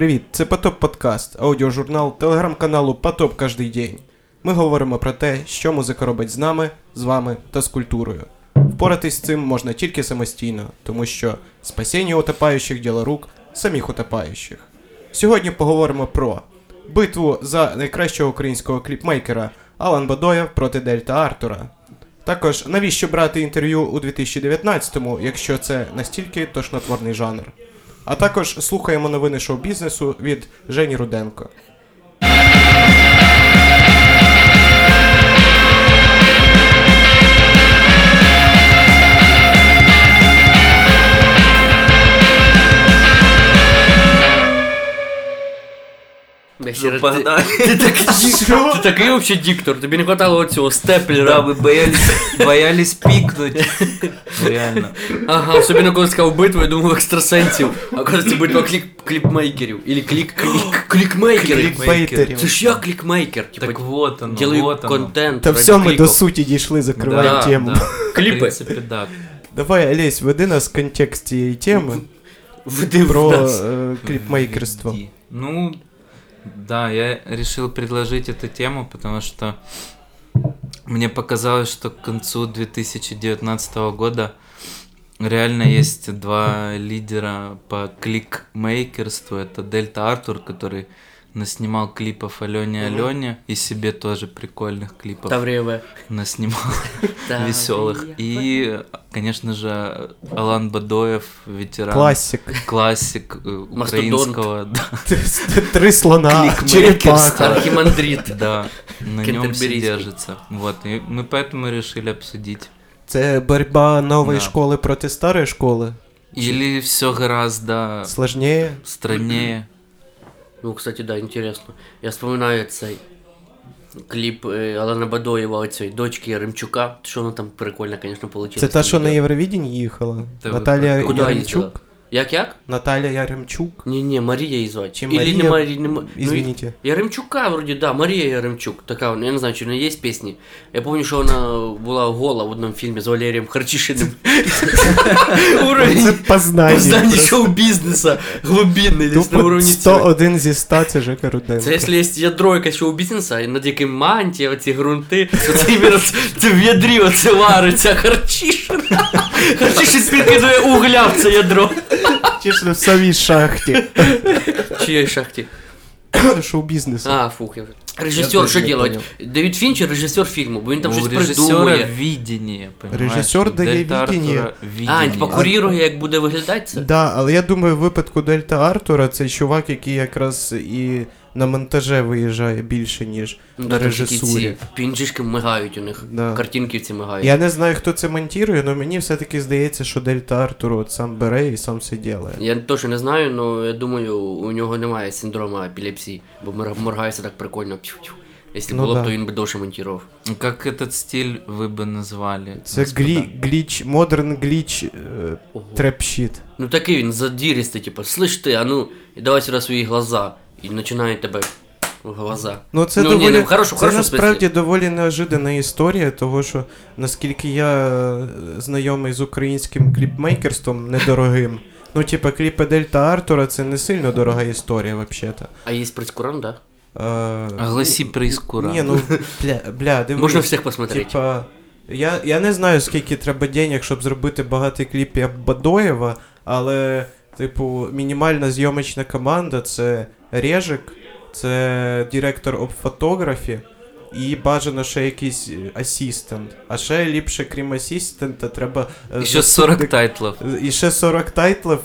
Привіт, це Потоп Подкаст, аудіожурнал телеграм-каналу Потоп Каждый День. Ми говоримо про те, що музика робить з нами, з вами та з культурою. Впоратись з цим можна тільки самостійно, тому що спасіння утопаючих діло рук самих утопаючих. Сьогодні поговоримо про битву за найкращого українського кліпмейкера Алан Бадоєв проти Дельта Артура. Також, навіщо брати інтерв'ю у 2019-му, якщо це настільки тошнотворний жанр. А також слухаємо новини шоу-бізнесу від Жені Руденко. Ты такой вообще диктор, тебе не хватало вот всего степлера. Мы боялись пикнуть. Реально. Ага, особенно когда сказал битву, я думал экстрасенсов. Оказывается, битва клипмейкеров. Или кликмейкеры. Ты ж я кликмейкер. Так вот оно, делаю контент. Да все, мы до сути дошли, закрываем тему. Клипы. Давай, Олесь, веди нас в контекст цієї темы. Веди про клипмейкерство. Ну... Да, я решил предложить эту тему, потому что мне показалось, что к концу 2019 года реально есть два лидера по кликмейкерству. Это Дельта Артур, который наснимал клипов Алене Алене, и себе тоже прикольных клипов. Тавреевая. Наснимал веселых. И, конечно же, Алан Бадоєв, ветеран. Классик украинского. Три слона, черепаха. Архимандрит. Да, на нем все держится. Вот, и мы поэтому решили обсудить. Это борьба новой школы против старой школы? Или все гораздо... Сложнее? Страннее. Ну, кстати, да, интересно. Я вспоминаю цей клип Алана Бадоєва, цієї дочки Яремчука. Що вона там прикольно, конечно, получилось. Це та, що на Євровідінні їхала? Наталія Яремчук? Як? Наталія Яремчук? Ні, Марія її звати. Чи Марія? Или не Марія, не... Извините. Яремчука, вроде, да, Марія Яремчук. Така, я не знаю, чи в неї є пісні. Я пам'ятаю, що вона була гола в одному фільмі з Валерієм Харчишиним. Уровень познання шоу-бізнесу. Глубинний, десь на уровні цього. 101 зі 100 – це Жека Руденко. Це, якщо є ядро якась шоу-бізнесу, над яким мантія, оці грунти, це в ядрі оце вариться Харчишин. Харчишин підкидує угля в це ядро. Чесно, в самій шахті. Чиєї шахті? Шоу-бізнес. А, фух. Режиссер что делает? Девід Фінчер, режиссер фильма, бо він там щось придумує. Режиссера видіння, понимаєш? Режиссер дає видіння. А, типа курірує, як буде виглядати це? Да, але я думаю, в випадку Дельта Артура це чувак, який якраз і на монтаже виїжджає більше, ніж на режисурі. Пінжишки мигають у них, картинки ці мигають. Я не знаю, хто це монтірує, але мені все-таки здається, що Дельта Артур от сам бере і сам все ділає. Я теж не знаю, але я думаю, у нього немає синдрому епілепсії, бо моргається так прикольно. Если ну было да. бы, то он бы дольше монтировал. Как этот стиль вы бы назвали? Это глич, модерн глич, трэп-щит. Ну такой он задиристый, типа, слышь ты, а ну, давай сюда свои глаза. И начинает тебе в глаза. Ну це ну, доволі, не, ну, хорошо, це насправді доволі неожиданна історія, того що, наскільки я знайомий з українським кліпмейкерством недорогим, ну типа кліпи Дельта Артура це не сильно дорога історія, взагалі-то. А є прейскурант, да? Огласи прейскурант. Не, ну, бля, дивись. Можна всіх посмотреть. Типа, я не знаю, скільки треба денег, щоб зробити багатий кліп Бадоєва, але, типу, мінімальна зйомочна команда – це Режик, це директор об фотографі і бажано ще якийсь асістент. А ще ліпше, крім асістента, треба... І ще 40 тайтлів. І ще 40 тайтлів.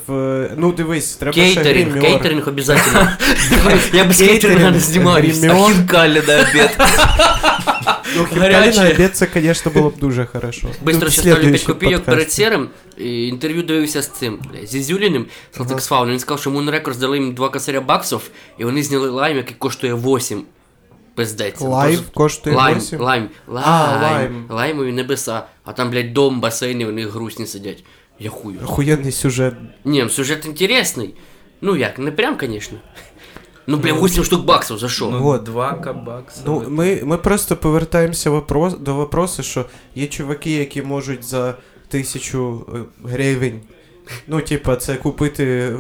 Ну, дивись, треба кейтеринг, ще гример. Кейтеринг обов'язково. Я без кейтеринга не знімаюсь. А хінкалі на обід. Ну, хінкалі на обід, це, звісно, було б дуже хорошо. Бистро ще ставлю 5 копійок перед серим. Інтерв'ю дивився з цим, Зізюліним, з Латексфауном. Він сказав, що Moon Records дали їм 2 косаря баксів, і вони зняли лайм, який коштує 8. Пиздець. Лайм коштує 8? Лайм. Лаймові небеса. А там, блядь, дом, басейни, вони грустні сидять. Я хую. Охуєнний сюжет. Ні, сюжет інтересний. Ну як, не прям, звісно. Ну, блядь, 8 штук баксів, за що? Ну, вот. 2 баксів. Ну, ми просто повертаємося до вопросу, що є чуваки, які можуть за 1000 гривень Ну, типа, це купити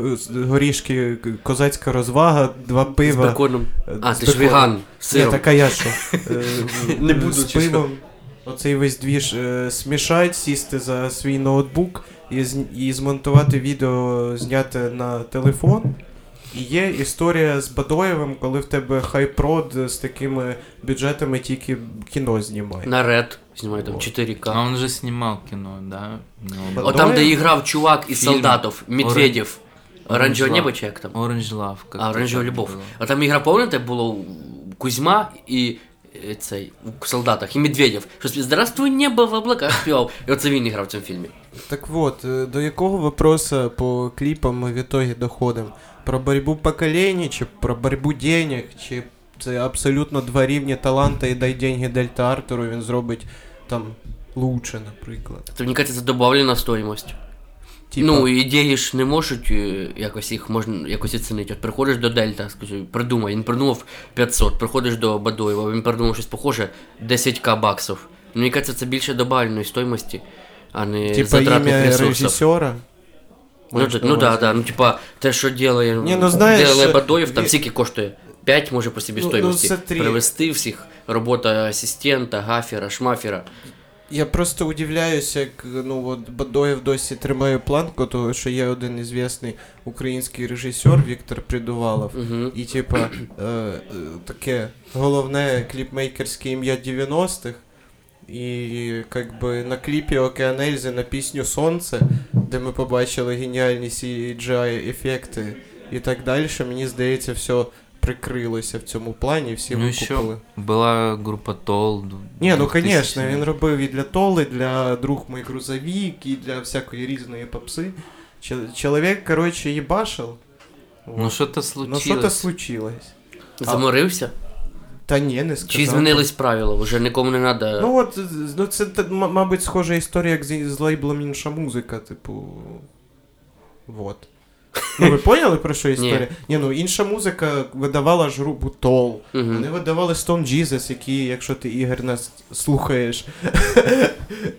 горішки, козацька розвага, два пива. З беконом. А, з ти беконом. Ж веган, з сиром. Ні, така я що. Не буду, з пивом. Оцей весь двіж смішать, сісти за свій ноутбук і змонтувати відео, зняти на телефон. І є історія з Бадоєвим, коли в тебе хайпрод з такими бюджетами тільки кіно знімає. На Ред знімає там 4К. А він же знімав кіно, да? Ну, о, там, де грав чувак із солдатів, Медведєв. Оранжеве небо, чи як там? Оранж лав. А, оранжева любов. А там ігра, пам'ятаєте, було Кузьма і цей, в солдатах, і Медведєв. Щось «Здравствуй, небо в облаках» співав. І оце він грав в цьому фільмі. Так от, до якого вопроса по кліпам ми в ітогі доходимо? Про борьбу поколений, чи про борьбу денег, чи це абсолютно два рівні таланта і дай деньги Дельта Артуру, він зробить там лучше, наприклад. Це, мені кажеться, це добавлена стоїмость. Типа... Ну, ідеї ж не можуть якось їх можна якось оцінити. От приходиш до Дельта, скажу, придумай, він придумав 500, приходиш до Бадоєва, він придумав щось похоже, 10к баксів. Ну, мені кажеться, це більше добавленої стоїмості, а не типа затратних ресурсів. Типа ім'я режисера? Ну да, да, ну типа, те, що делає Бадоєв, там скільки коштує? 5, може, по собі стоїмості. Ну, привезти всіх, робота асистента, гафера, шмафера. Я просто удивляюся, як, ну, от Бадоєв досі тримає планку, тому що є один відомий український режисер Віктор Придувалов. Угу. І типа, таке головне кліпмейкерське ім'я 90-х. І, як би, на кліпі «Океан Ельзи» на пісню «Сонце», де ми побачили геніальні CGI-ефекти і так далі, мені здається, все прикрилося в цьому плані, всі викупили. Ну, була група Тол. Ні, ну, звісно, він робив і для Тол, і для «Друг мій грузовік», і для всякої різної попси. Чоловік, коротше, їбашив. Ну, що-то случилось. Заморився? Та ні, не сказав. Чи змінились правила? Вже нікому не треба... Ну от, ну це, мабуть, схожа історія, як з лейблом «Інша музика», типу... Вот. Ну ви поняли, про що історія? Ні, ну «Інша музика» видавала ж групу Тол. Вони видавали Стоун Джізес, які, якщо ти, Ігор, нас слухаєш,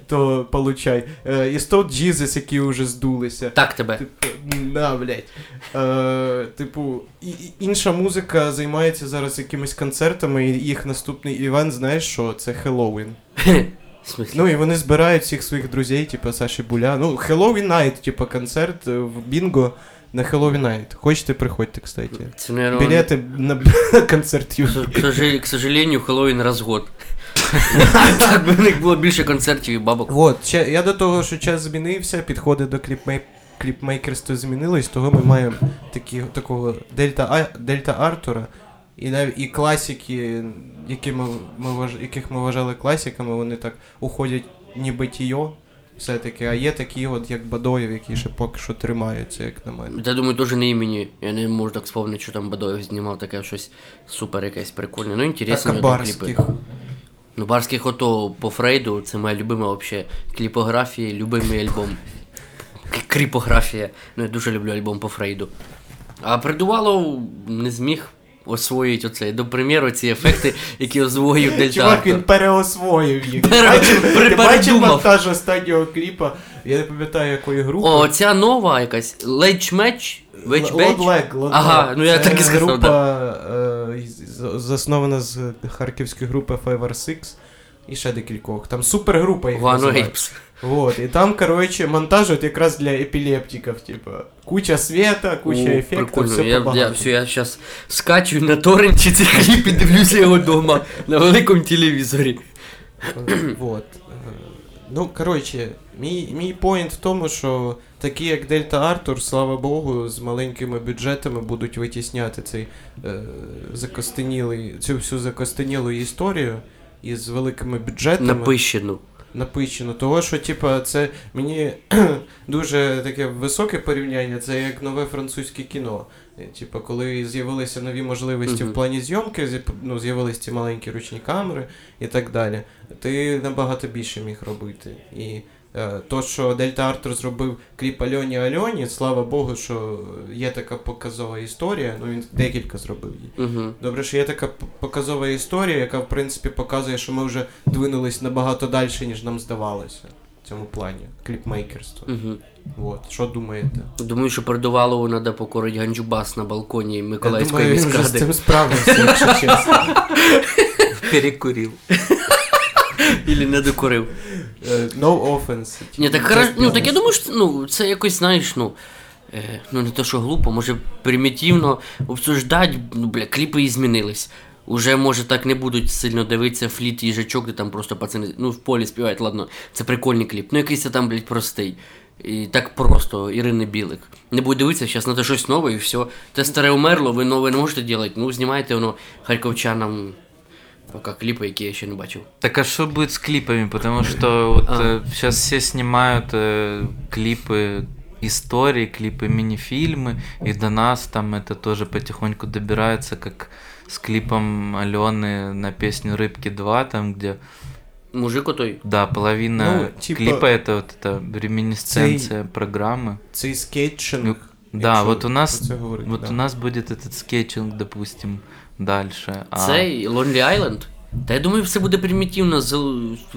то получай. І Стоун Джізес, які вже здулися. Так тебе. Да, блядь. Типу, «Інша музика» займається зараз якимись концертами, і їх наступний івент, знаєш що? Це Хеллоуін. Ну, і вони збирають всіх своїх друзей, типу Саші Буля. Ну, Halloween Night, типу, концерт в Bingo на Halloween Night. Хочете, приходьте, кстати. Билеты на концерт Юрия. К сожалению, Halloween раз в год. Так би в них було більше концертів і бабок. Вот, я до того, що час змінився, підходи до кліпмейкерства змінилось, того ми маємо такого Дельта Артура. І класики, яких ми вважали класиками, вони так уходять ніби тіо, все-таки, а є такі от, як Бадоєв, які ще поки що тримаються, як на мене. Я думаю, теж не імені, я не можу так вспомнити, що там Бадоєв знімав таке щось супер якесь прикольне, ну інтересне. Так, а барських? Ну, барських ото по Фрейду, це моя любима вообще кліпографія, любимий альбом. Кріпографія, ну я дуже люблю альбом по Фрейду. А Придувалов не зміг освоїть оце. До примеру, ці ефекти, які освоїв Дельта Артур. Чувак, він переосвоїв їх. Ти бачив монтаж останнього кліпа? Я не пам'ятаю, якої групи. О, ця нова якась. Ледж Медж? Ага, ну я так і сказав. Група заснована з харківської групи Fiverr і ще декількох. Там супергрупа їх називають. Вот, і там, короче, монтаж от якраз для епілептиків, типа, куча света, куча ефектів, все побагато. Я все, я зараз скачую на торренті цей кліп і дивлюся його дома на великому телевізорі. Вот. Ну, короче, мій поінт в тому, що такі як Дельта Артур, слава Богу, з маленькими бюджетами будуть витісняти цей цю всю закостенілу історію із великими бюджетами. Напищено. Того, що, типа, це мені дуже таке високе порівняння, це як нове французьке кіно. Типа, коли з'явилися нові можливості в плані зйомки, ну, з'явилися ці маленькі ручні камери і так далі, ти набагато більше міг робити. І то, що Дельта Артур зробив кліп Альоні, слава Богу, що є така показова історія, ну він декілька зробив її. Добре, що є така показова історія, яка в принципі показує, що ми вже двинулись набагато далі, ніж нам здавалося. в цьому плані, кліпмейкерство. Угу. От, що думаєте? Думаю, що Придувалову треба покорити ганджубас на балконі Миколаївської міськради. Я думаю, він вже з цим справився, якщо чесно. Перекурив. Ілі не докурив. No offense. Ні, так, ну, так я думаю, що це якось, знаєш, не то, що глупо, може примітивно обсуждати, кліпи і змінились. Уже, може, так не будуть сильно дивитися фліт і їжачок, де там просто пацани, в полі співають, ладно, це прикольний кліп, якийсь там, простий. І так просто, Ірини Білик. Не будуть дивитися, зараз треба щось нове і все. Те старе умерло, ви нове не можете робити, знімайте воно харківчанам. Пока клипы, які я ще не бачив. Так а що буде з кліпами? Потому що зараз всі знімають кліпи історії, кліпи мініфільми, і до нас там это теж потихоньку добирається, як з кліпом Алены на пісню «Рибки 2», там, де... Мужик отой? Да, половина типа... кліпа – це ремінісценція програми. Цей скетчинг. Да, вот у нас, у нас будет этот скетчинг, допустим, дальше. Цей Lonely Island? Та я думаю, все буде примітивно,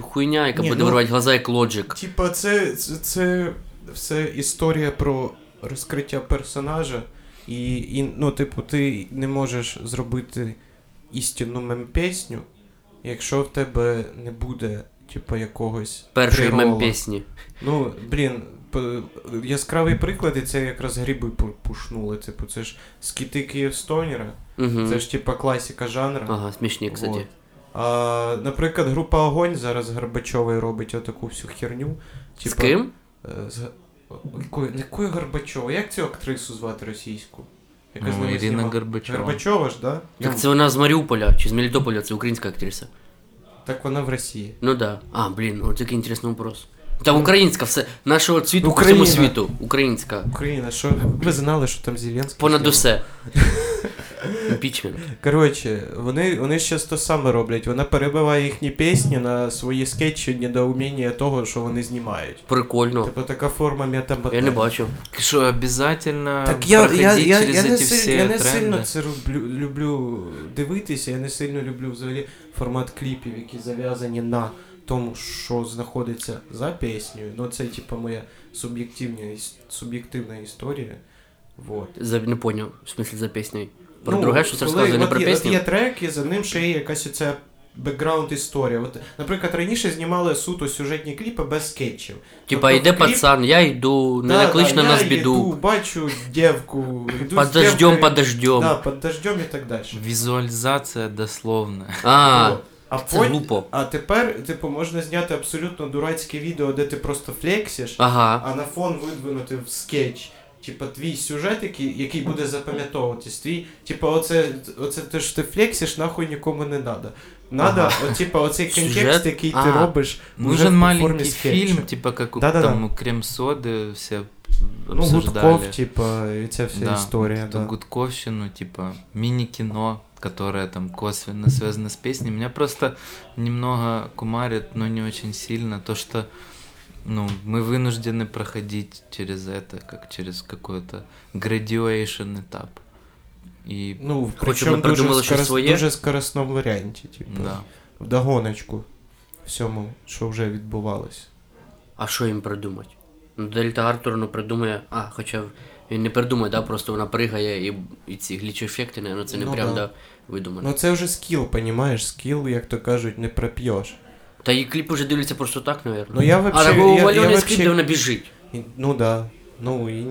хуйня, яка буде вирвати глаза, як лоджик. Типа це все історія про розкриття персонажа, і ти не можеш зробити істинну мем-пісню, якщо в тебе не буде, якогось першої мем-пісні. Яскравий приклад, і це якраз гриби пушнули, це ж скіти Київстонера, це ж класика жанра. Ага, смішні, кстати. А, наприклад, група «Огонь» зараз Горбачовий робить отаку всю херню. З ким? Якою Горбачова? Як цю актрису звати російську? Ірина Горбачова. Горбачова ж, да? Так це вона з Маріуполя, чи з Мелітополя, це українська актриса. Так вона в Росії. Да. А, такий інтересний вопрос. Там українська, все, нашого цвіту по всьому світу. Україна, що ви знали, що там Зеленський? Понад усе. Імпічмент. Коротше, вони щось то саме роблять. Вона перебиває їхні пісні на свої скетчі недоуміння того, що вони знімають. Прикольно. Типа така форма метабаталь. Я не бачу. Що, обов'язково проходити через ці всі тренди? Я не сильно це люблю дивитися, я не сильно люблю взагалі формат кліпів, які зав'язані на... тому, що знаходиться за піснею. Це, моя суб'єктивна історія. Вот. Не поняв, в смислі за піснею. Про друге, що це розказує, не про пісню? Є трек, і за ним ще є якась оця бекграунд-історія. Наприклад, раніше знімали суто сюжетні кліпи без скетчів. Йде кліп... пацан, я йду, не наклич на нас біду. Я йду, бачу дівку, йду Подождем. Да, подождем і так далі. Візуалізація дословна. А тепер, можна зняти абсолютно дурацьке відео, де ти просто флексиш, а на фон видвинути в скетч, твій сюжет, який буде запам'ятовуватись, твій, оце те, що ти флексиш, нахуй нікому не надо. Оцей контекст, який ти робиш вже в формі скетчу. Фільм, як у Кремсоди все обсуждали. Гудков, і ця вся історія. Гудковщину, міні-кіно, которая там косвенно связана с песней. Меня просто немного кумарит, но не очень сильно то, что мы вынуждены проходить через это, как через какой-то graduation этап. И причем дуже скоростном варіанті, вдогоночку всьому, що вже відбувалось. А що їм придумати? Дельта Артур придумає, хоча він не придумає, просто вона пригає і ці гліч-ефекти, але це не прям видумано. Це вже скіл, понімаєш? Скіл, як то кажуть, не проп'єш. Та і кліп уже дивляться просто так, навірно. У Альони скліп, де вона біжить. І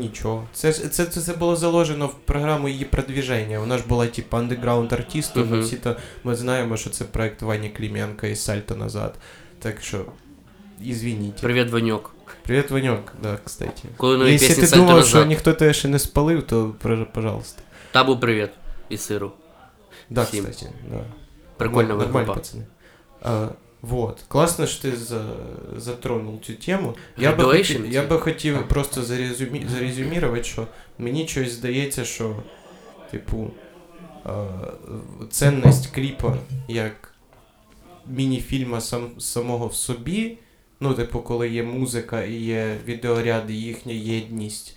нічого. Це було заложено в програму її продвіження. Вона ж була андеграунд-артистом, ми знаємо, що це проект Вані Клименко і «Сальто назад». Так що, извините. Привіт, Ваньок. Привет, Ванёк, да, кстати. Если ты думал, что никто тебя еще не спалил, то, пожалуйста. Табу привет и сыру. Да, всем. Кстати, да. Прикольно вы нормально, пацаны. Классно, что ты затронул эту тему. Я бы хотел просто зарезюмировать, что мне что-то здається, что, ценность клипа, як міні-фільма самого в собі, коли є музика і є відеоряди, їхня єдність,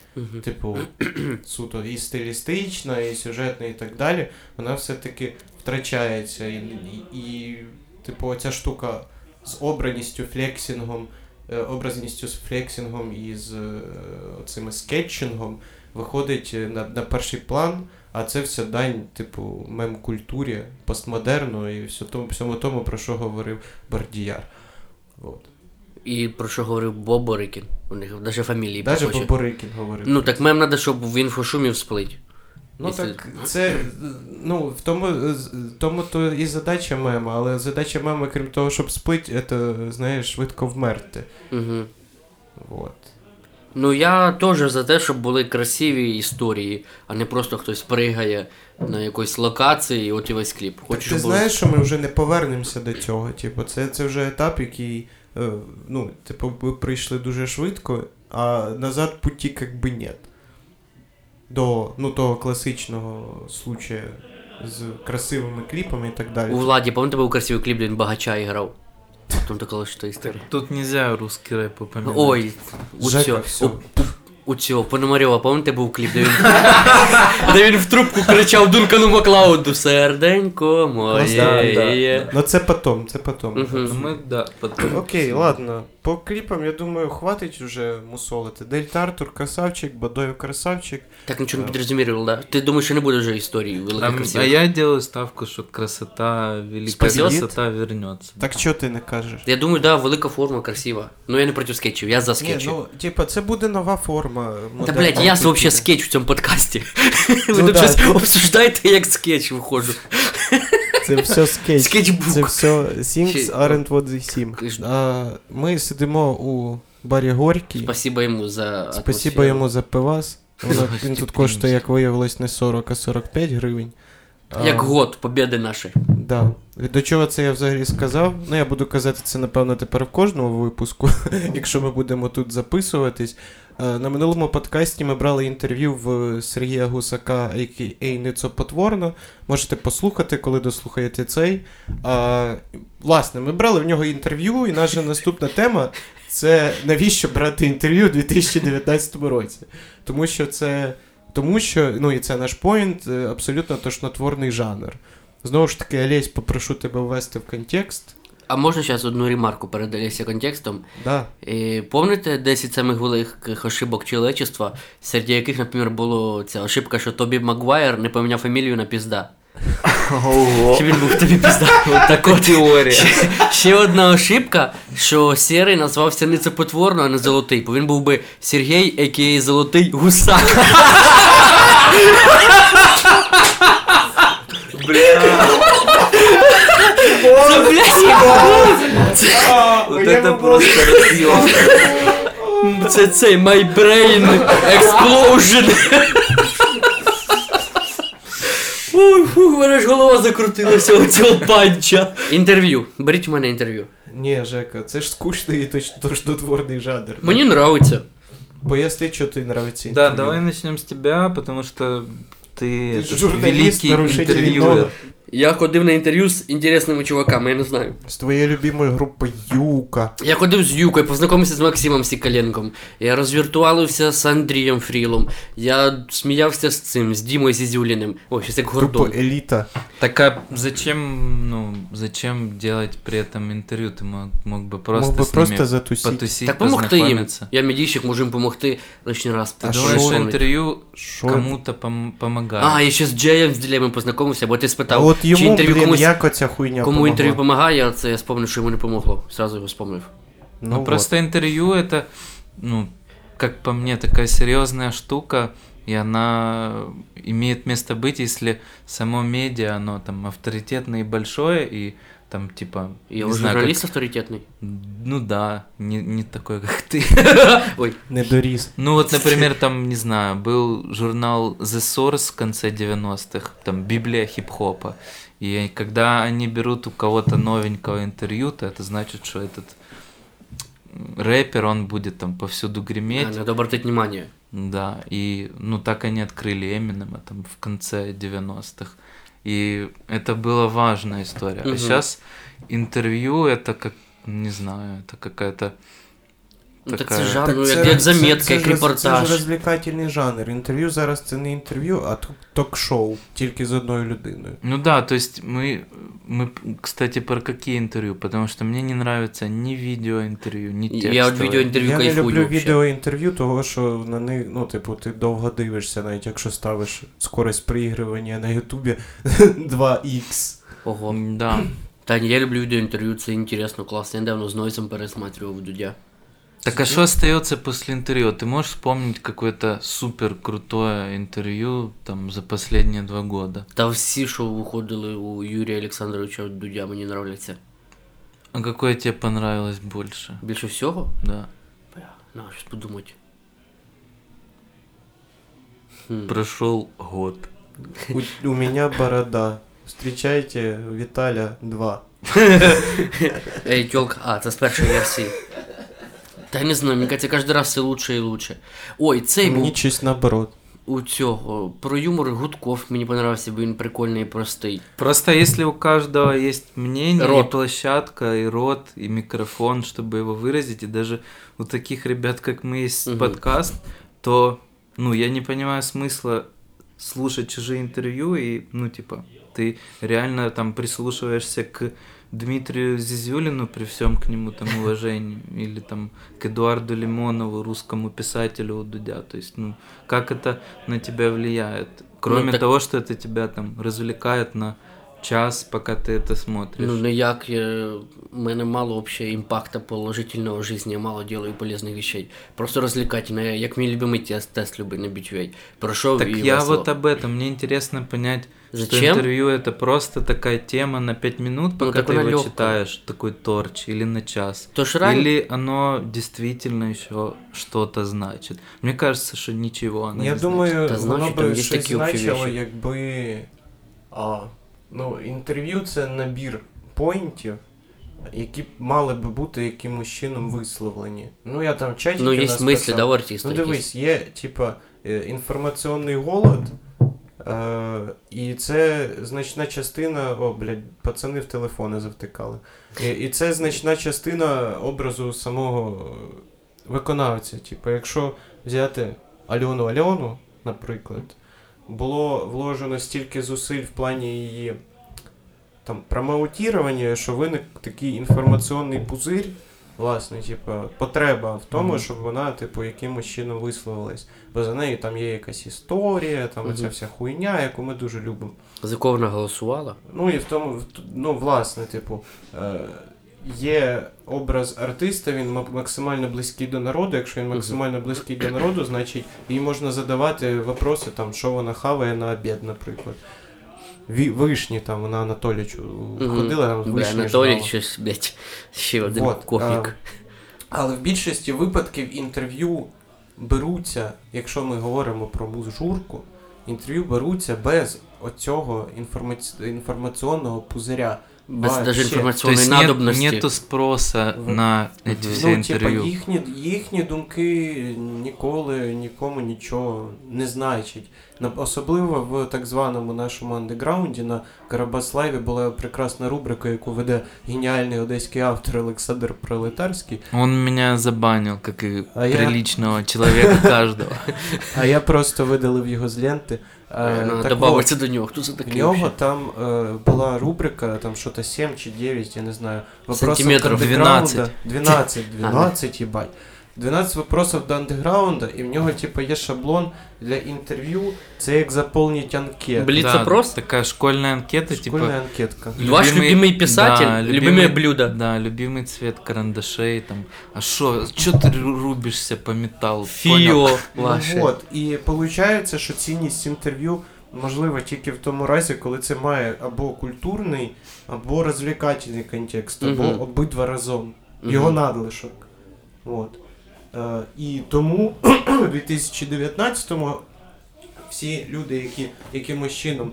суто і стилістична, і сюжетна, і так далі, вона все-таки втрачається. І, оця штука з обраністю, флексінгом, образністю, з флексінгом і з цим скетчингом виходить на перший план, а це все дань, типу, мем-культурі, постмодерну і всьому тому, про що говорив Бардіяр. От. І про що говорив Боборикін. У них навіть фамілії похожі. Навіть Боборикін говорив. Ну так мем треба, щоб в інфошумі всплить. Ну так, це, ну, в тому-то і задача мема, але задача мема, крім того, щоб спить, це, знаєш, швидко вмерти. Угу. Вот. Ну, я теж за те, щоб були красиві історії, а не просто хтось пригає на якоїсь локації і от і весь кліп. Хочу, ти знаєш, що ми вже не повернемося до цього, типу, це вже етап, який, ну, типу, ми прийшли дуже швидко, а назад путі, якби, нет. До, ну, того класичного случая з красивими кліпами і так далі. У Владі, пам'ятаєте, був красивий кліп, де він багача іграв? Там така ж та історія. Тут нельзя русский рэп упоминать. Ой, у цього Пономарьова, пам'ятаєте, був кліп, де він в трубку кричав Дункану Маклауду «Серденько моє». Ну це потім, Окей, ладно. По кліпам, я думаю, хватить уже мусолити. Дельта Артур красавчик, Бадоєв красавчик. Так нічого не підрозумірював, да? Ти думаєш, що не буде вже історії великих красивих? А я делаю ставку, що красота, велика красота вернеться. Так чого ти не кажеш? Я думаю, да, велика форма красива. Ну я не проти скетчів, я за скетчі. Ні, ну, типа, це буде нова форма. Та, блядь, я взагалі скетч в цьому подкасті. Ви тут щось обсуждаєте, як скетч виходжу. Це все скетч. Скетчбук. Це все Sims aren't what they seem. Ми сидимо у барі Горький. Спасибо йому за атмосферу. Спасибо йому за пивас. Він тут коштує, як виявилось, не 40, а 45 гривень. Як год побєди нашої. Да. До чого це я взагалі сказав? Ну, я буду казати це, напевно, тепер в кожному випуску, якщо ми будемо тут записуватись. На минулому подкасті ми брали інтерв'ю в Сергія Гусака, який «Ей, не це потворно». Можете послухати, коли дослухаєте цей. Власне, ми брали в нього інтерв'ю, і наша наступна тема – це навіщо брати інтерв'ю у 2019 році. Тому що це... Тому що, ну і це наш поінт, абсолютно тошнотворний жанр. Знову ж таки, Олесь, попрошу тебе ввести в контекст. А можна зараз одну ремарку перед Олесю контекстом? Да. Помните 10 самих великих ошибок чоловічества, серед яких, наприклад, була ця ошибка, що Тобі Магуайр не поміняв фамілію на пізда? Ого. Чи він був Тобі пізда? От така теорія. Ще одна ошибка, що Сірий назвався не цепотворно, а не Золотий, бо він був би Сергій, а.к.а. Золотий Гусак. Бля. Вот это просто разъем. Це my brain explosion. Ой, фу, мене ж голова закрутилася у цього панча. Інтерв'ю. Беріть у мене інтерв'ю. Ні, Жека, це ж скучний і тошнотворний жанр. Мені нравиться. Поясни, що тобі нравиться інтерв'ю. Да, давай почнемо з тебе, тому що ти журналіст, нарушитель інтерв'ю. Я ходив на інтерв'ю з інтересними чуваками, я не знаю. З твоєю любимою групою Юка. Я ходив з Юкою, познайомився з Максимом Сікаленком. Я розвіртуалився з Андрієм Фрілом. Я сміявся з цим, з Дімою Зізюліним. Ой, щось як Гордон. Тупо еліта. Так а зачем делать при этом інтерв'ю? Ти мог би просто з ними затусити. Потусити, так помогти їм. Я медійщик, можу їм помогти лишній раз. Ти думаєш, що інтерв'ю кому-то помагає. А, я ще з Джеєм з Ділеми познайомився, бо ти спитав. От йому, блін, як оця хуйня помогла. Кому інтерв'ю помагає, це я спомнив, що йому не помогло. Сразу його спомнив. Ну вот. Просто інтерв'ю, это, ну, как по мне, такая серьезная штука, и она имеет место быть, если само медиа, оно там авторитетное и большое, и там, типа... И уже журналист авторитетный? Ну да, не такой, как ты. Ой. Не дорис. Ну вот, например, там, не знаю, был журнал The Source в конце 90-х, там, Библия хип-хопа. И когда они берут у кого-то новенького интервью, то это значит, что этот рэпер, он будет там повсюду греметь. Да, надо обратить внимание. Да, и, ну, так они открыли Эминема там в конце 90-х. И это была важная история. Угу. А сейчас интервью это как, не знаю, это какая-то Ну така... так це жанр, так це, як заметка, це як репортаж. Це ж розвлекательний жанр. Інтерв'ю зараз це не інтерв'ю, а ток-шоу тільки з одною людиною. Ну да, то есть мы, кстати, про какие интервью, потому что мне не нравится ни видеоинтервью, ни текстовое. Я от видеоинтервью кайфую. Я не люблю відеоінтерв'ю, того що на них, ну, типу, ти довго дивишся, навіть якщо ставиш скорость приігрування на Ютубі 2x. Ого, да. Та ні, я люблю відеоінтерв'ю, це інтересно, класно. Я недавно з Нойсом пересматривав Дудя. Так а что остается после интервью? Ты можешь вспомнить какое-то супер крутое интервью там за последние 2 года? Да все, что выходили у Юрия Александровича Дудя, мне нравятся. А какое тебе понравилось больше? Больше всего? Да. Бля, надо сейчас подумать. Прошел год. У меня борода. Встречайте Виталя 2. Эй, тёлка, это с першей версии. Та не знаю, мені кажеться, кожен раз все лучше і лучше. Ой, цей був... Мені щось наоборот. У цього. Про юмор Гудков мені понравився, бо він прикольний і простий. Просто якщо у кожного є мнение, рот. І площадка, і рот, і мікрофон, щоб його виразити, і навіть у таких ребят, як ми, є подкаст, то, ну, я не розумію смисла слушать чужі інтерв'ю, і, ну, типа, ти реально там прислушуєшся к... Дмитрию Зизюлину, при всем к нему там уважении, или там к Эдуарду Лимонову, русскому писателю у Дудя, то есть, ну, как это на тебя влияет, кроме ну, так... того, что это тебя там развлекает на час, пока ты это смотришь. Ну, ніяк, у меня мало вообще импакта положительного в жизни, мало делаю полезных вещей, просто развлекательно, як мій любимий тест любий на бітювей, прошел так и Так я весло. Вот об этом, мне интересно понять, Зачем? Что интервью это просто такая тема на 5 минут, пока ну, ты его легкая. Читаешь, такой торч, или на час, или оно действительно еще что-то значит. Мне кажется, что ничего оно Я не думаю, значит. Я думаю, оно бы щось значило, якби... Ну, інтерв'ю – це набір поінтів, які мали би бути якимось чином висловлені. Ну, я там чатики ну, насписав. Ну, є мислі, да, у артиста. Ну, дивись, є, типа, інформаційний голод, і це значна частина... О, блядь, пацани в телефони завтикали. І це значна частина образу самого виконавця. Типа, якщо взяти Алену, наприклад, було вложено стільки зусиль в плані її там промоутірування, що виник такий інформаційний пузир, власне, типу, потреба в тому, щоб вона, типу, якимось чином висловилась. Бо за нею там є якась історія, там оця вся хуйня, яку ми дуже любимо. За кого вона голосувала? Ну і в тому, ну, власне, типу, є образ артиста, він максимально близький до народу. Якщо він максимально близький до народу, значить їй можна задавати вопроси, там, що вона хаває на обід, наприклад. Вишні, там, вона Анатолічу ходила, там вишні ждала. Анатолій щось, блядь, ще один кофік. Але в більшості випадків інтерв'ю беруться, якщо ми говоримо про музжурку, інтерв'ю беруться без оцього інформаційного пузиря. Без даже информационной то есть надобности. Нету спроса на эти все ну, интервью. Типа, їхні думки ніколи нікому нічого не значить. Особливо в так званому нашому андеграунді на Карабас-лайві була прекрасна рубрика, яку веде геніальний одеський автор Олександр Пролетарський. Он мене забанив, як і приличного чоловіка кожного. А я просто видалив його з ленти. Добавиться до нього. Хто це такий? У нього там була рубрика, там що-то 7 чи 9, я не знаю. Сантиметрів 12. 12, їбать. 12 вопросов до андеграунда, і в нього, типу, є шаблон для інтерв'ю, це як заповнити анкету. Бліц-опрос? Да, така школьна анкета, типу. Школьна анкетка. Ваш любимий писатель, да, любимое блюдо. Да, любимий цвет карандашей, там, а що ти рубишся по металу? Фіо ваше. Ну, от, і виходить, що цінність інтерв'ю можливо тільки в тому разі, коли це має або культурний, або розвлекательний контекст, або обидва разом. Його надлишок. От. І тому у 2019-му всі люди, які якимось чином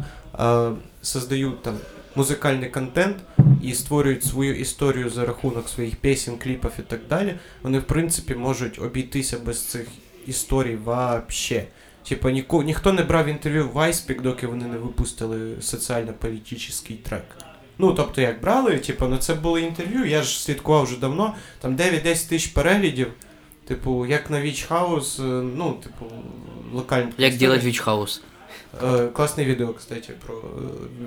создають там музикальний контент і створюють свою історію за рахунок своїх пісень, кліпів і так далі, вони в принципі можуть обійтися без цих історій вообще. Типа ніхто не брав інтерв'ю в Айспік, доки вони не випустили соціально-політичний трек. Ну, тобто, як брали, типа, ну це було інтерв'ю, я ж слідкував вже давно, там 9-10 тисяч переглядів. Типу, як на Віч Хаус, ну, типу, локальний... Як делать Віч Хаус? Классное видео, кстати, про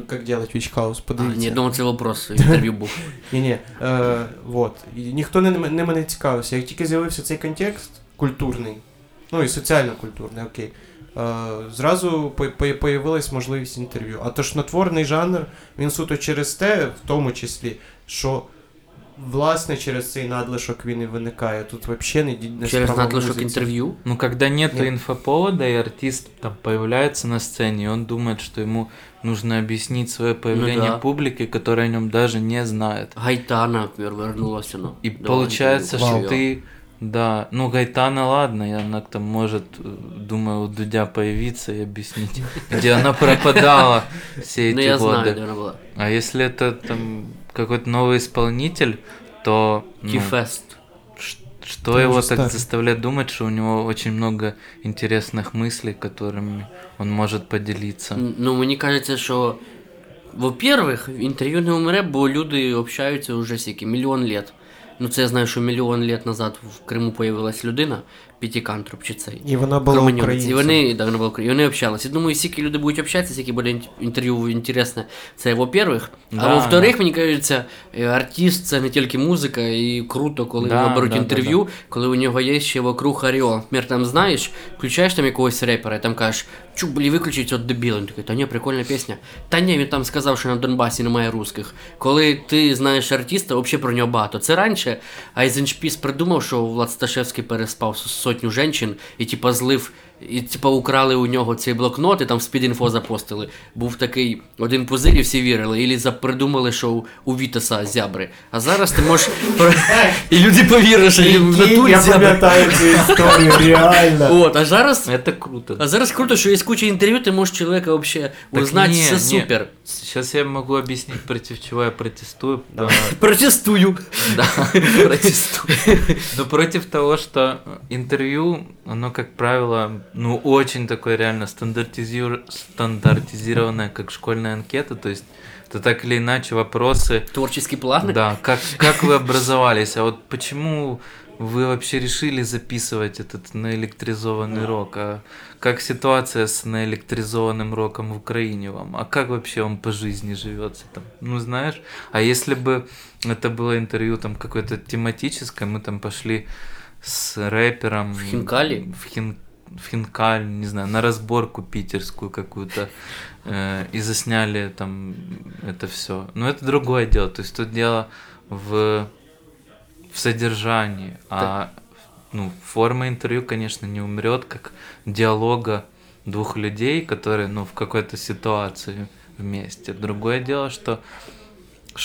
как делать Witch House, подивіться. Я думав, це вопрос, інтерв'ю був. Ні-ні, вот. Ніхто не мене цікавився. Як тільки з'явився цей контекст культурний, ну і соціально-культурний, окей, зразу появилась можливість інтерв'ю. А тошнотворний жанр, він суто через те, в тому числі, що власне, через цей надлишок він і виникає. Тут вообще не через надлишок позиции. Интервью? Ну, когда нет инфоповода, и артист там появляется на сцене, и он думает, что ему нужно объяснить свое появление публике, которая о нем даже не знает. Гайтана, например, вернулась она. И давай, получается, что ты... Да, ну Гайтана, ладно, она там может, думаю, у Дудя появиться и объяснить, где она пропадала все эти годы. Ну, я знаю, где она была. А если это там... какой-то новый исполнитель, то... Кифест. Что его так заставляет думать, что у него очень много интересных мыслей, которыми он может поделиться? Ну, мне кажется, что, во-первых, интервью не умре, бо люди общаются уже всякие миллион лет. Ну, це я знаю, що мільйон літ назад в Криму появилась людина, П'ятикантроп чи цей. І вона була українцем. І вони, да, вона була українцем. І вони общалися. Я думаю, скільки люди будуть общатися, скільки буде інтерв'ю цікаве. Це, во-первых. Да, а во-вторых, мені кажеться, артист – це не тільки музика, і круто, коли його беруть інтерв'ю, коли у нього є ще вокруг Аріо. Наприклад, там, знаєш, включаєш там якогось репера, і там кажеш, виключи цього дебіла. Він такий, та ні, прикольна пісня. Та ні, він там сказав, що на Донбасі немає русських. Коли ти знаєш артиста, взагалі про нього багато. Це раніше Айзеншпіс придумав, що Влад Сташевський переспав сотню жінчин і типа злив, і типа украли у нього цей блокнот і там спід-інфо запостили. Був такий один пузир, і всі вірили, і придумали, що у Вітаса зябри. А зараз ти можеш... І люди повірили, що в натурі зябри. Я пам'ятаю цю історію, реально. От, а зараз... Це круто. А зараз круто, що є куча інтерв'ю, ти можеш чоловіка взагалі узнати, все супер. Зараз я можу об'яснити, проти чого я протестую. Протестую! Да, протестую. Но против того, що інтерв'ю, воно, як правило, ну, очень такое реально стандартизированное, как школьная анкета, то есть это так или иначе вопросы... Творческие планы? Да, как вы образовались, а вот почему вы вообще решили записывать этот наэлектризованный рок, а как ситуация с наэлектризованным роком в Украине вам, а как вообще вам по жизни живется там, ну знаешь, а если бы это было интервью там какое-то тематическое, мы там пошли с рэпером... В Хинкали? В Хинкаль, не знаю, на разборку питерскую какую-то, и засняли там это все. Но это другое дело, то есть тут дело в содержании, а ну, форма интервью, конечно, не умрет, как диалога двух людей, которые ну, в какой-то ситуации вместе. Другое дело, что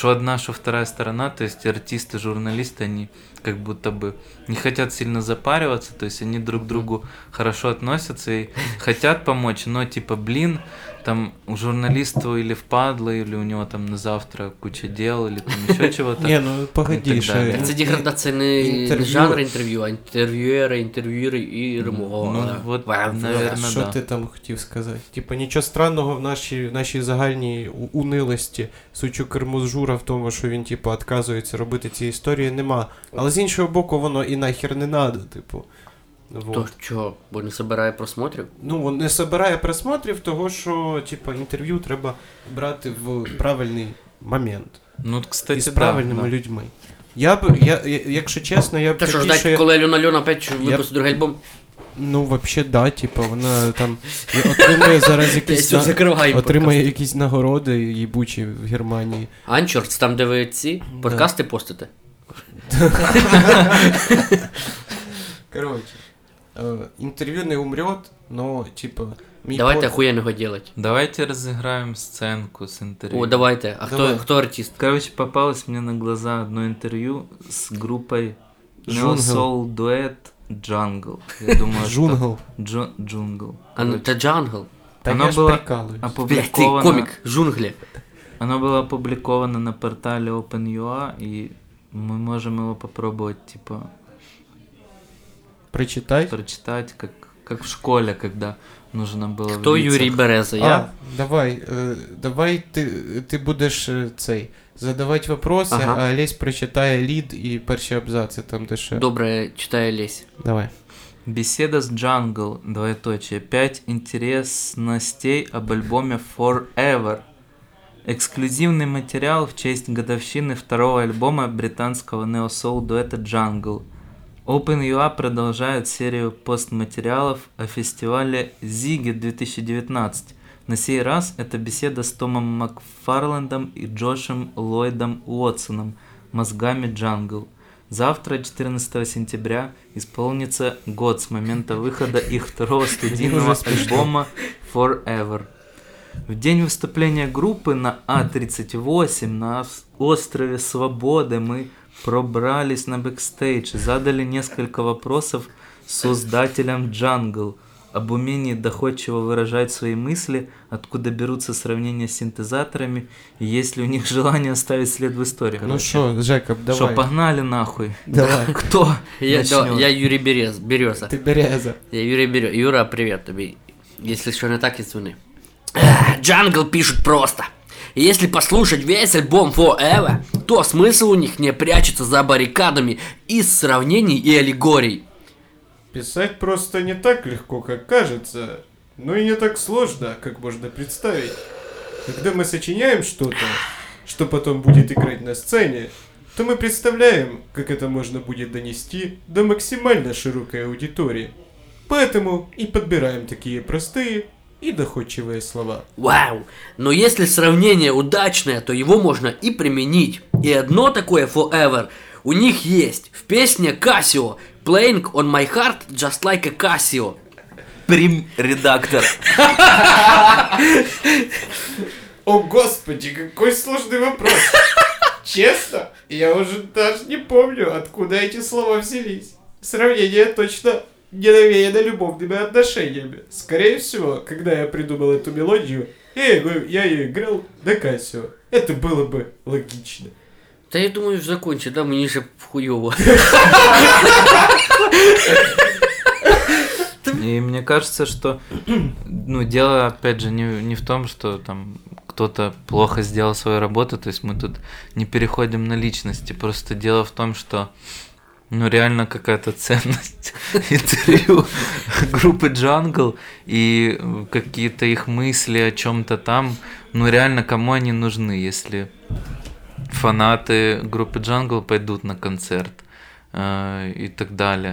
одна, что вторая сторона, то есть артисты, журналисты, они как будто бы не хотят сильно запариваться, то есть они друг к другу хорошо относятся и хотят помочь, но типа, блин, там у журналисту или впадло, или у него там на завтра куча дел, или там еще чего-то. Не, ну погоди, что... Это деградация не жанра интервью, а интервьюеры и ремонт. Ну вот, наверное, да. Что ты там хотел сказать? Типа, ничего странного в нашій загальній унилості Сучу-Кермозжура в тому, що він, типа, відказується робити ці історії, нема. Але з іншого боку, воно і нахер не надо, типу. Вот. То що, бо не збирає просмотрів? Ну, не збирає просмотрів, того, що, типа, інтерв'ю треба брати в правильний момент. Ну, кстати, і з правильними людьми. Я б, якщо чесно, я б... Та що, ждать, коли Альона опять випустить другий альбом? Ну, вообще, да, типа, вона там отримує зараз якісь, отримує якісь нагороди їбучі в Германії. Анчорс, там, де ви ці подкасти постите. Короче, интервью не умрет, но типа... Давайте охуенного делать. Давайте разыграем сценку с интервью. О, давайте. А давай. Кто артист? Короче, попалось мне на глаза одно интервью с группой Jungle. Soul Duet Jungle. Я думаю, что... Jungle. Это Jungle. Оно было опубликовано... Ты комик, Jungle. Оно было опубликовано на портале OpenUA, и мы можем его попробовать, типа... Прочитать, как в школе, когда нужно было... Кто Юрий Береза, я? Давай ты будешь цей задавать вопросы, ага. А Лесь прочитая лид и перший абзац, и там дальше. Доброе, читая Лесь. Давай. Беседа с Jungle, двоеточие, 5 интересностей об альбоме Forever. Эксклюзивный материал в честь годовщины второго альбома британского нео-соул-дуэта Jungle. OpenUA продолжает серию постматериалов о фестивале Ziggy 2019. На сей раз это беседа с Томом Макфарлендом и Джошем Ллойдом Уотсоном «Мозгами Jungle». Завтра, 14 сентября, исполнится год с момента выхода их второго студийного альбома Forever. В день выступления группы на А38 на острове Свободы мы пробрались на бэкстейдж и задали несколько вопросов создателям Jungle об умении доходчиво выражать свои мысли, откуда берутся сравнения с синтезаторами, и есть ли у них желание оставить след в истории. Ну что, Жека, давай. Что, погнали нахуй? Давай. Кто? Я Юрий Береза. Ты Береза. Я Юрий Береза. Юра, привет тебе. Если что не так, извини. Jungle пишут просто. Если послушать весь альбом Forever, то смысл у них не прячется за баррикадами из сравнений и аллегорий. Писать просто не так легко, как кажется, но и не так сложно, как можно представить. Когда мы сочиняем что-то, что потом будет играть на сцене, то мы представляем, как это можно будет донести до максимально широкой аудитории. Поэтому и подбираем такие простые и доходчивые слова. Вау! Но если сравнение удачное, то его можно и применить. И одно такое Forever у них есть. В песне Casio Playing on my heart just like a Casio. Прим-редактор. О господи, какой сложный вопрос. Честно, я уже даже не помню, откуда эти слова взялись. Сравнение точно не навеяно любовными отношениями. Скорее всего, когда я придумал эту мелодию, я ее играл на Casio. Это было бы логично. Да я думаю, закончи, да, мне же хуёво. И мне кажется, что, дело, опять же, не в том, что там кто-то плохо сделал свою работу, то есть мы тут не переходим на личности, просто дело в том, что, реально какая-то ценность интервью группы Jungle и какие-то их мысли о чём-то там, реально кому они нужны, если... фанаты группы Jungle пойдут на концерт и так далее.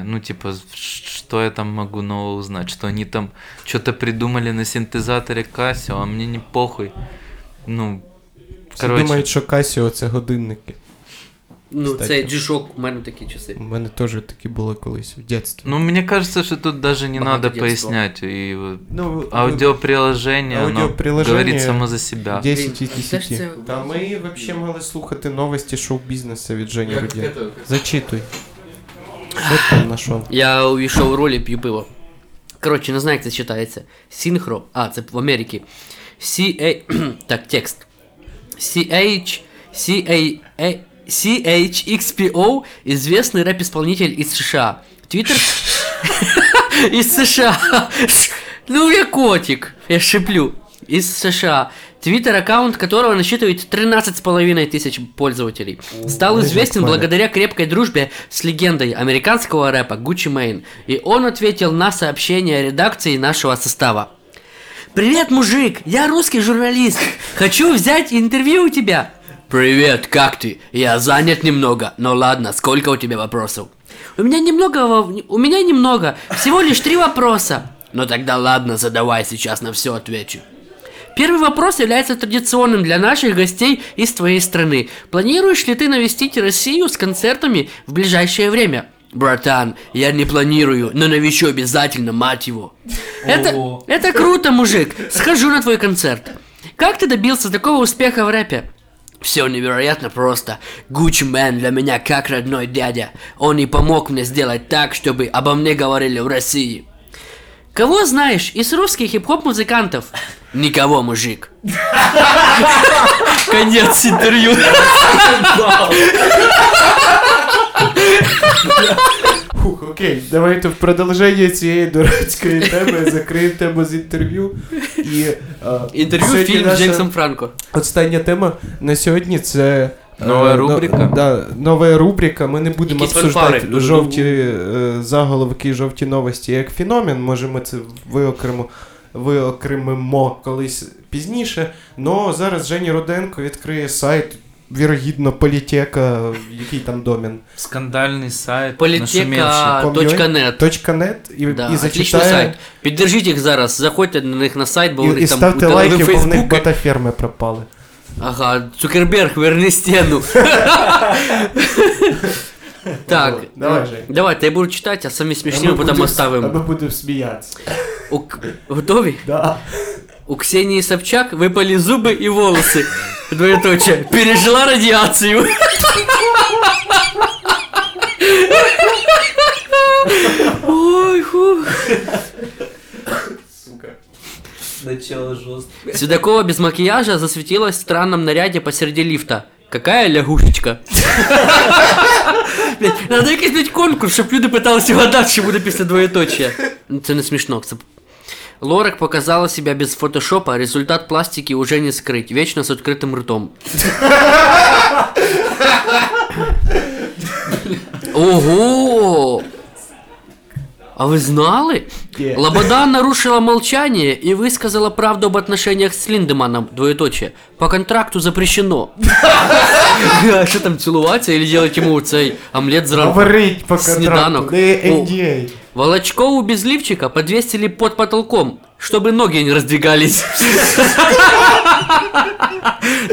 Что я там могу нового узнать? Что они там что-то придумали на синтезаторе Casio, а мне не похуй. Короче... Все думають, що Casio – це годинники. Це G-Shock, у мене такі часи. У мене теж такі були колись, в дитинстві. Мені кажеться, що тут навіть не треба пояснять. І... аудіоприложення говорить само за себе. 10 із 10. Та ми взагалі мали слухати новості шоу-бізнесу від Жені Руденка. Зачитуй. Що там знайшов? Я увійшов в ролі, п'ю пиво. Коротше, не знаю, як це читається. Синхро. Це в Америці. Так, текст. CHXPO, известный рэп-исполнитель из США. Твиттер? Из США. Я котик. Я шиплю. Из США. Твиттер, аккаунт которого насчитывает 13,5 тысяч пользователей. Стал известен благодаря крепкой дружбе с легендой американского рэпа Gucci Mane. И он ответил на сообщение редакции нашего состава. «Привет, мужик! Я русский журналист. Хочу взять интервью у тебя». «Привет, как ты? Я занят немного, но ладно, сколько у тебя вопросов?» «У меня немного, всего лишь 3 вопроса». «Ну тогда ладно, задавай, сейчас на все отвечу». Первый вопрос является традиционным для наших гостей из твоей страны. Планируешь ли ты навестить Россию с концертами в ближайшее время? «Братан, я не планирую, но навещу обязательно, мать его». «Это круто, мужик, схожу на твой концерт». «Как ты добился такого успеха в рэпе?» Все невероятно просто. Gucci Mane для меня как родной дядя. Он и помог мне сделать так, чтобы обо мне говорили в России. Кого знаешь из русских хип-хоп музыкантов? Никого, мужик. Конец интервью. Фух, Окей, давайте в продовження цієї дурацької теми закриємо тему з інтерв'ю. І, інтерв'ю фільм з Джеймсом Франко. Остання тема на сьогодні це... Нова рубрика. Нова рубрика. Ми не будемо обсуждати жовті заголовки, жовті новості як феномен. Може ми це виокремимо колись пізніше. Но зараз Женя Руденко відкриє сайт, вірогідно, політека, який там домен. Скандальний сайт. Політека.нет. Точка.нет. І зачитає. Сайт. Піддержіть їх зараз, заходьте на них на сайт, бо вони там... І ставте лайки, бо в них ботаферми пропали. Ага, Цукерберг, верни стену. Так, давайте, я буду читать, а сами смешные потом оставим. А мы будем смеяться. Готовы? Да. У Ксении Собчак выпали зубы и волосы. Двоеточие. Пережила радиацию. Ой, хух. Начало жестко. Седокова без макияжа засветилась в странном наряде посреди лифта. Какая лягушечка. Надо якийсь блять конкурс, щоб люди пыталися вгадати, що буде після двоєточия. Це не смішно. Лорак показала себя без фотошопа, результат пластики уже не скрыть. Вечно с открытым ртом. Ого! А вы знали? Yeah. Лобода нарушила молчание и высказала правду об отношениях с Линдеманом, двоеточие. По контракту запрещено. Что там, целоваться или делать ему цей омлет с раком? Говорить по контракту. Волочкову без лифчика подвесили под потолком, чтобы ноги не раздвигались.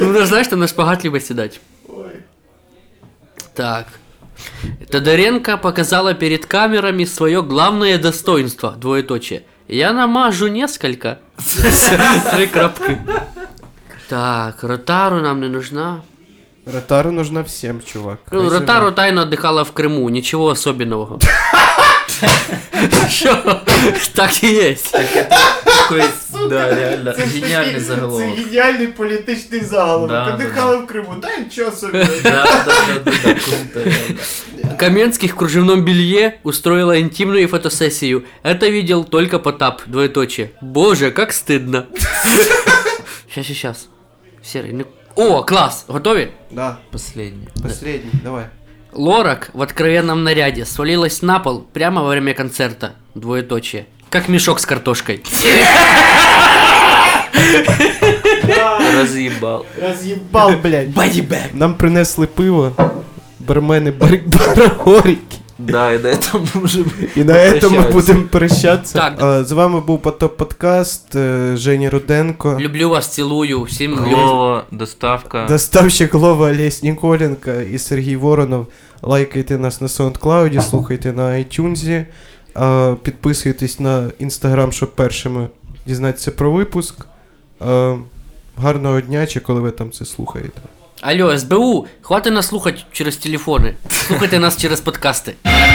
Ну, даже знаешь, что на шпагат либо седать. Так. Тодоренко показала перед камерами свое главное достоинство, двоеточие. Я намажу несколько. Три крапки. Так, Ротару нам не нужна. Ротару нужна всем, чувак. Ротару тайно отдыхала в Крыму, ничего особенного. Что? Так и есть. Да, реально. Гениальный заголовок. Это гениальный политический заголовок. Отдыхала в Крыму. Да, ничего особенного. Да. Круто, реально. Каменских в кружевном белье устроила интимную фотосессию. Это видел только Потап, двоеточие. Боже, как стыдно. Сейчас. Серый. О, класс. Готовы? Да. Последний, давай. Лорак в откровенном наряде свалилась на пол прямо во время концерта. Двоеточие. Как мешок с картошкой. Роз'їбал, блядь. Бодібек. Нам принесли пиво. Бармени барагоріки. Да, і на цьому ми будемо прощатися. З вами був Потоп Подкаст, Женя Руденко. Люблю вас, цілую. Всім Глова, доставка. Доставщик Глова, Олесь Ніколенко і Сергій Воронов. Лайкайте нас на SoundCloud, слухайте на iTunes, підписуйтесь на Instagram, щоб першими дізнатися про випуск. Гарного дня, чи коли ви там це слухаєте. Алло, СБУ, хватит нас слухать через телефоны. Слухайте нас через подкасты.